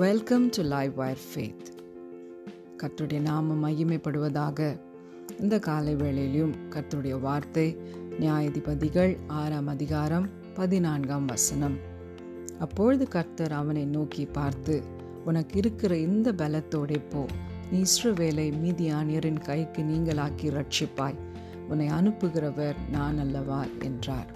Welcome to live wire faith. கர்த்தருடைய நாமம் மகிமைப்படுவதாக. இந்த காலை வேளையிலும் கர்த்தருடைய வார்த்தை நியாயாதிபதிகள் 6-ம் அதிகாரம் 14-ம் வசனம். அப்பொழுது கர்த்தர் அவனை நோக்கி பார்த்து, உனக்கு இருக்கிற இந்த பலத்தோடே போ, நீ இஸ்ரவேலை மீதியானியரின் கைக்கு நீங்களாக்கி ரட்சிப்பாய், உன்னை அனுப்புகிறவர் நான் அல்லவா என்றார்.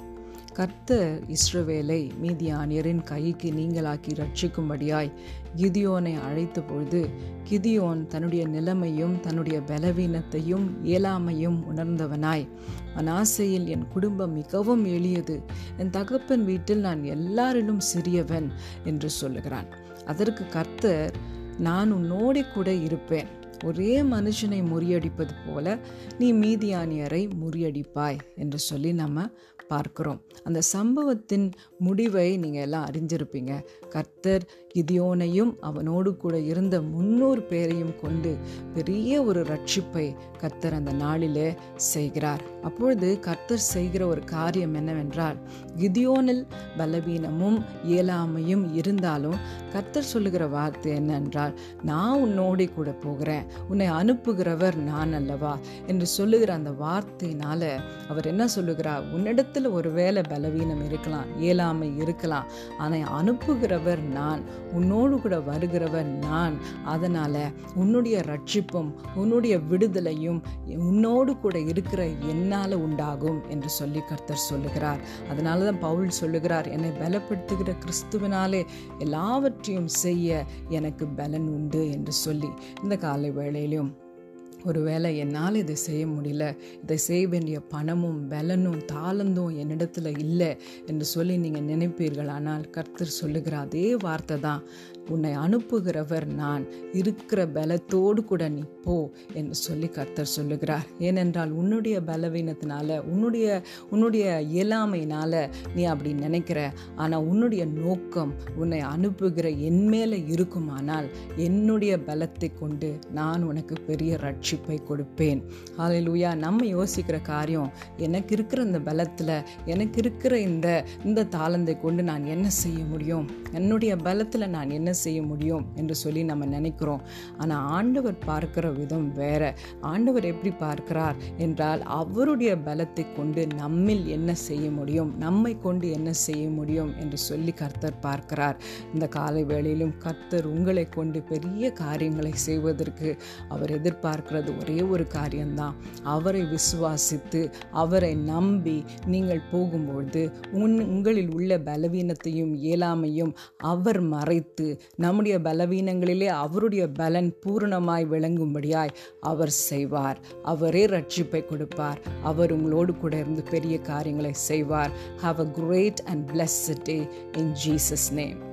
கர்த்தர் இஸ்ரவேலை மீதியானியரின் கைக்கு நீங்களாக்கி ரட்சிக்கும்படியாய் கிதியோனை அழைத்த பொழுது, கிதியோன் தன்னுடைய நிலைமையும் தன்னுடைய பலவீனத்தையும் இயலாமையும் உணர்ந்தவனாய், மனாசையில் என் குடும்பம் மிகவும் எளியது, என் தகப்பன் வீட்டில் நான் எல்லாரிலும் சிறியவன் என்று சொல்லுகிறான். அதற்கு கர்த்தர், நான் உன்னோடு கூட இருப்பேன், ஒரே மனுஷனை முறியடிப்பது போல நீ மீதியானியரை முறியடிப்பாய் என்று சொல்லி நம்ம பார்க்கிறோம். அந்த சம்பவத்தின் முடிவை நீங்கள் எல்லாம் அறிஞ்சிருப்பீங்க. கர்த்தர் கிதியோனையும் அவனோடு கூட இருந்த 300 பேரையும் கொண்டு பெரிய ஒரு ரட்சிப்பை கர்த்தர் அந்த நாளிலே செய்கிறார். அப்பொழுது கர்த்தர் செய்கிற ஒரு காரியம் என்னவென்றால், கிதியோனில் பலவீனமும் இயலாமையும் இருந்தாலும் கர்த்தர் சொல்லுகிற வார்த்தை என்னென்றால், நான் உன்னோடு கூட போகிறேன், உன்னை அனுப்புகிறவர் நான் அல்லவா என்று சொல்லுகிற அந்த வார்த்தையினால அவர் என்ன சொல்லுகிறார், உன்னிடத்தில் ஒருவேளை பலவீனம் இருக்கலாம், இயலாமை இருக்கலாம், ஆனால் அனுப்புகிறவர் நான், உன்னோடு கூட வருகிறவர் நான், அதனால் உன்னுடைய ரட்சிப்பும் உன்னுடைய விடுதலையும் உன்னோடு கூட இருக்கிற என்னால் உண்டாகும் என்று சொல்லி கர்த்தர் சொல்லுகிறார். அதனால தான் பவுல் சொல்லுகிறார், என்னை பலப்படுத்துகிற கிறிஸ்துவினாலே எல்லாவற்றையும் செய்ய எனக்கு பலன் உண்டு என்று சொல்லி. இந்த காலை வேளையிலும் ஒருவேளை என்னால் இதை செய்ய முடியல, இதை செய்ய வேண்டிய பணமும் பலனும் தாளந்தும் என்னிடத்துல இல்லை என்று சொல்லி நீங்கள் நினைப்பீர்கள். ஆனால் கர்த்தர் சொல்லுகிற அதே வார்த்தை தான், உன்னை அனுப்புகிறவர் நான், இருக்கிற பலத்தோடு கூட நீ போ என்று சொல்லி கர்த்தர் சொல்லுகிறார். ஏனென்றால் உன்னுடைய பலவீனத்தினால உன்னுடைய இயலாமையினால் நீ அப்படி நினைக்கிற, ஆனால் உன்னுடைய நோக்கம் உன்னை அனுப்புகிற என்மேலே இருக்குமானால் என்னுடைய பலத்தை கொண்டு நான் உனக்கு பெரிய ரட்சிப்பை கொடுப்பேன். ஹல்லேலூயா. நம்ம யோசிக்கிற காரியம், எனக்கு இருக்கிற இந்த பலத்தில், எனக்கு இருக்கிற இந்த தாளந்தை கொண்டு நான் என்ன செய்ய முடியும், என்னுடைய பலத்தில் நான் என்ன செய்ய முடியும் என்று சொல்லி நம்ம நினைக்கிறோம். ஆனால் ஆண்டவர் பார்க்கிற விதம் வேற. ஆண்டவர் எப்படி பார்க்கிறார் என்றால், அவருடைய பலத்தை கொண்டு நம்மில் என்ன செய்ய முடியும், நம்மை கொண்டு என்ன செய்ய முடியும் என்று சொல்லி கர்த்தர் பார்க்கிறார். இந்த காலை வேளையிலும் கர்த்தர் உங்களை கொண்டு பெரிய காரியங்களை செய்வதற்கு அவர் எதிர்பார்க்கிறது ஒரே ஒரு காரியம்தான், அவரை விசுவாசித்து அவரை நம்பி நீங்கள் போகும்போது உங்களில் உள்ள பலவீனத்தையும் இயலாமையும் அவர் மறைத்து நம்முடைய பலவீனங்களிலே அவருடைய பலன் பூரணமாய் விளங்கும்படியாய் அவர் செய்வார். அவரே ரட்சிப்பை கொடுப்பார். அவர் உங்களோடு கூட இருந்து பெரிய காரியங்களை செய்வார். Have a great and blessed day in Jesus' name.